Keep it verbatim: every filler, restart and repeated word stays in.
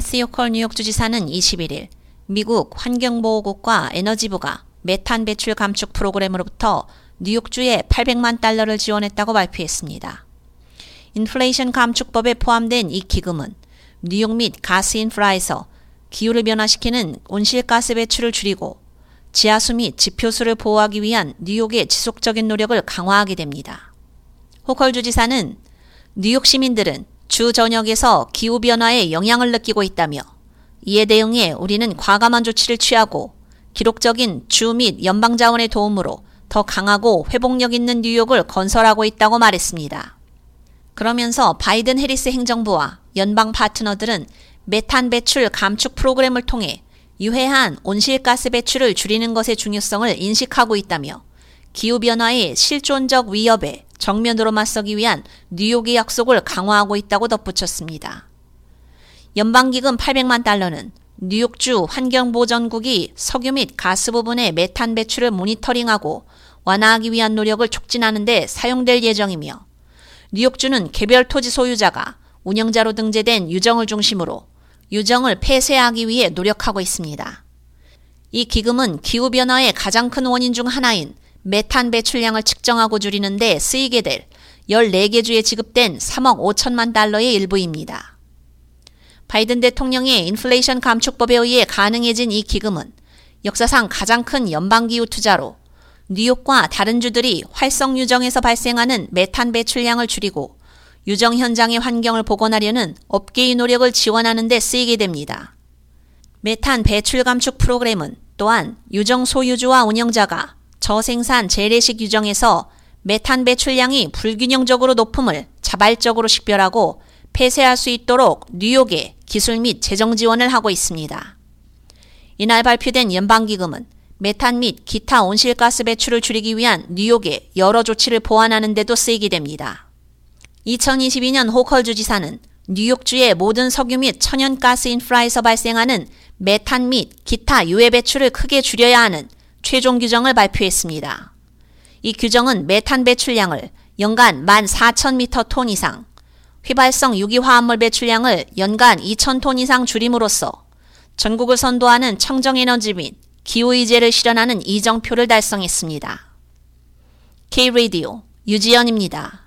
캐시 호컬 뉴욕주지사는 이십일일 미국 환경보호국과 에너지부가 메탄 배출 감축 프로그램으로부터 뉴욕주에 팔백만 달러를 지원했다고 발표했습니다. 인플레이션 감축법에 포함된 이 기금은 뉴욕 및 가스 인프라에서 기후를 변화시키는 온실가스 배출을 줄이고 지하수 및 지표수를 보호하기 위한 뉴욕의 지속적인 노력을 강화하게 됩니다. 호컬 주지사는 뉴욕 시민들은 주 전역에서 기후변화에 영향을 느끼고 있다며 이에 대응해 우리는 과감한 조치를 취하고 기록적인 주 및 연방 자원의 도움으로 더 강하고 회복력 있는 뉴욕을 건설하고 있다고 말했습니다. 그러면서 바이든-해리스 행정부와 연방 파트너들은 메탄 배출 감축 프로그램을 통해 유해한 온실가스 배출을 줄이는 것의 중요성을 인식하고 있다며 기후변화의 실존적 위협에 정면으로 맞서기 위한 뉴욕의 약속을 강화하고 있다고 덧붙였습니다. 연방기금 팔백만 달러는 뉴욕주 환경보전국이 석유 및 가스 부분의 메탄 배출을 모니터링하고 완화하기 위한 노력을 촉진하는 데 사용될 예정이며 뉴욕주는 개별 토지 소유자가 운영자로 등재된 유정을 중심으로 유정을 폐쇄하기 위해 노력하고 있습니다. 이 기금은 기후변화의 가장 큰 원인 중 하나인 메탄 배출량을 측정하고 줄이는 데 쓰이게 될 열네 개 주에 지급된 삼억 오천만 달러의 일부입니다. 바이든 대통령의 인플레이션 감축법에 의해 가능해진 이 기금은 역사상 가장 큰 연방기후 투자로 뉴욕과 다른 주들이 활성 유정에서 발생하는 메탄 배출량을 줄이고 유정 현장의 환경을 복원하려는 업계의 노력을 지원하는 데 쓰이게 됩니다. 메탄 배출 감축 프로그램은 또한 유정 소유주와 운영자가 저생산 재래식 유정에서 메탄 배출량이 불균형적으로 높음을 자발적으로 식별하고 폐쇄할 수 있도록 뉴욕에 기술 및 재정 지원을 하고 있습니다. 이날 발표된 연방기금은 메탄 및 기타 온실가스 배출을 줄이기 위한 뉴욕의 여러 조치를 보완하는 데도 쓰이게 됩니다. 이천이십이년 호컬 주지사는 뉴욕주의 모든 석유 및 천연가스 인프라에서 발생하는 메탄 및 기타 유해 배출을 크게 줄여야 하는 최종 규정을 발표했습니다. 이 규정은 메탄 배출량을 연간 만 사천 미터 톤 이상, 휘발성 유기화합물 배출량을 연간 이천 톤 이상 줄임으로써 전국을 선도하는 청정에너지 및 기후의제를 실현하는 이정표를 달성했습니다. K-Radio 유지연입니다.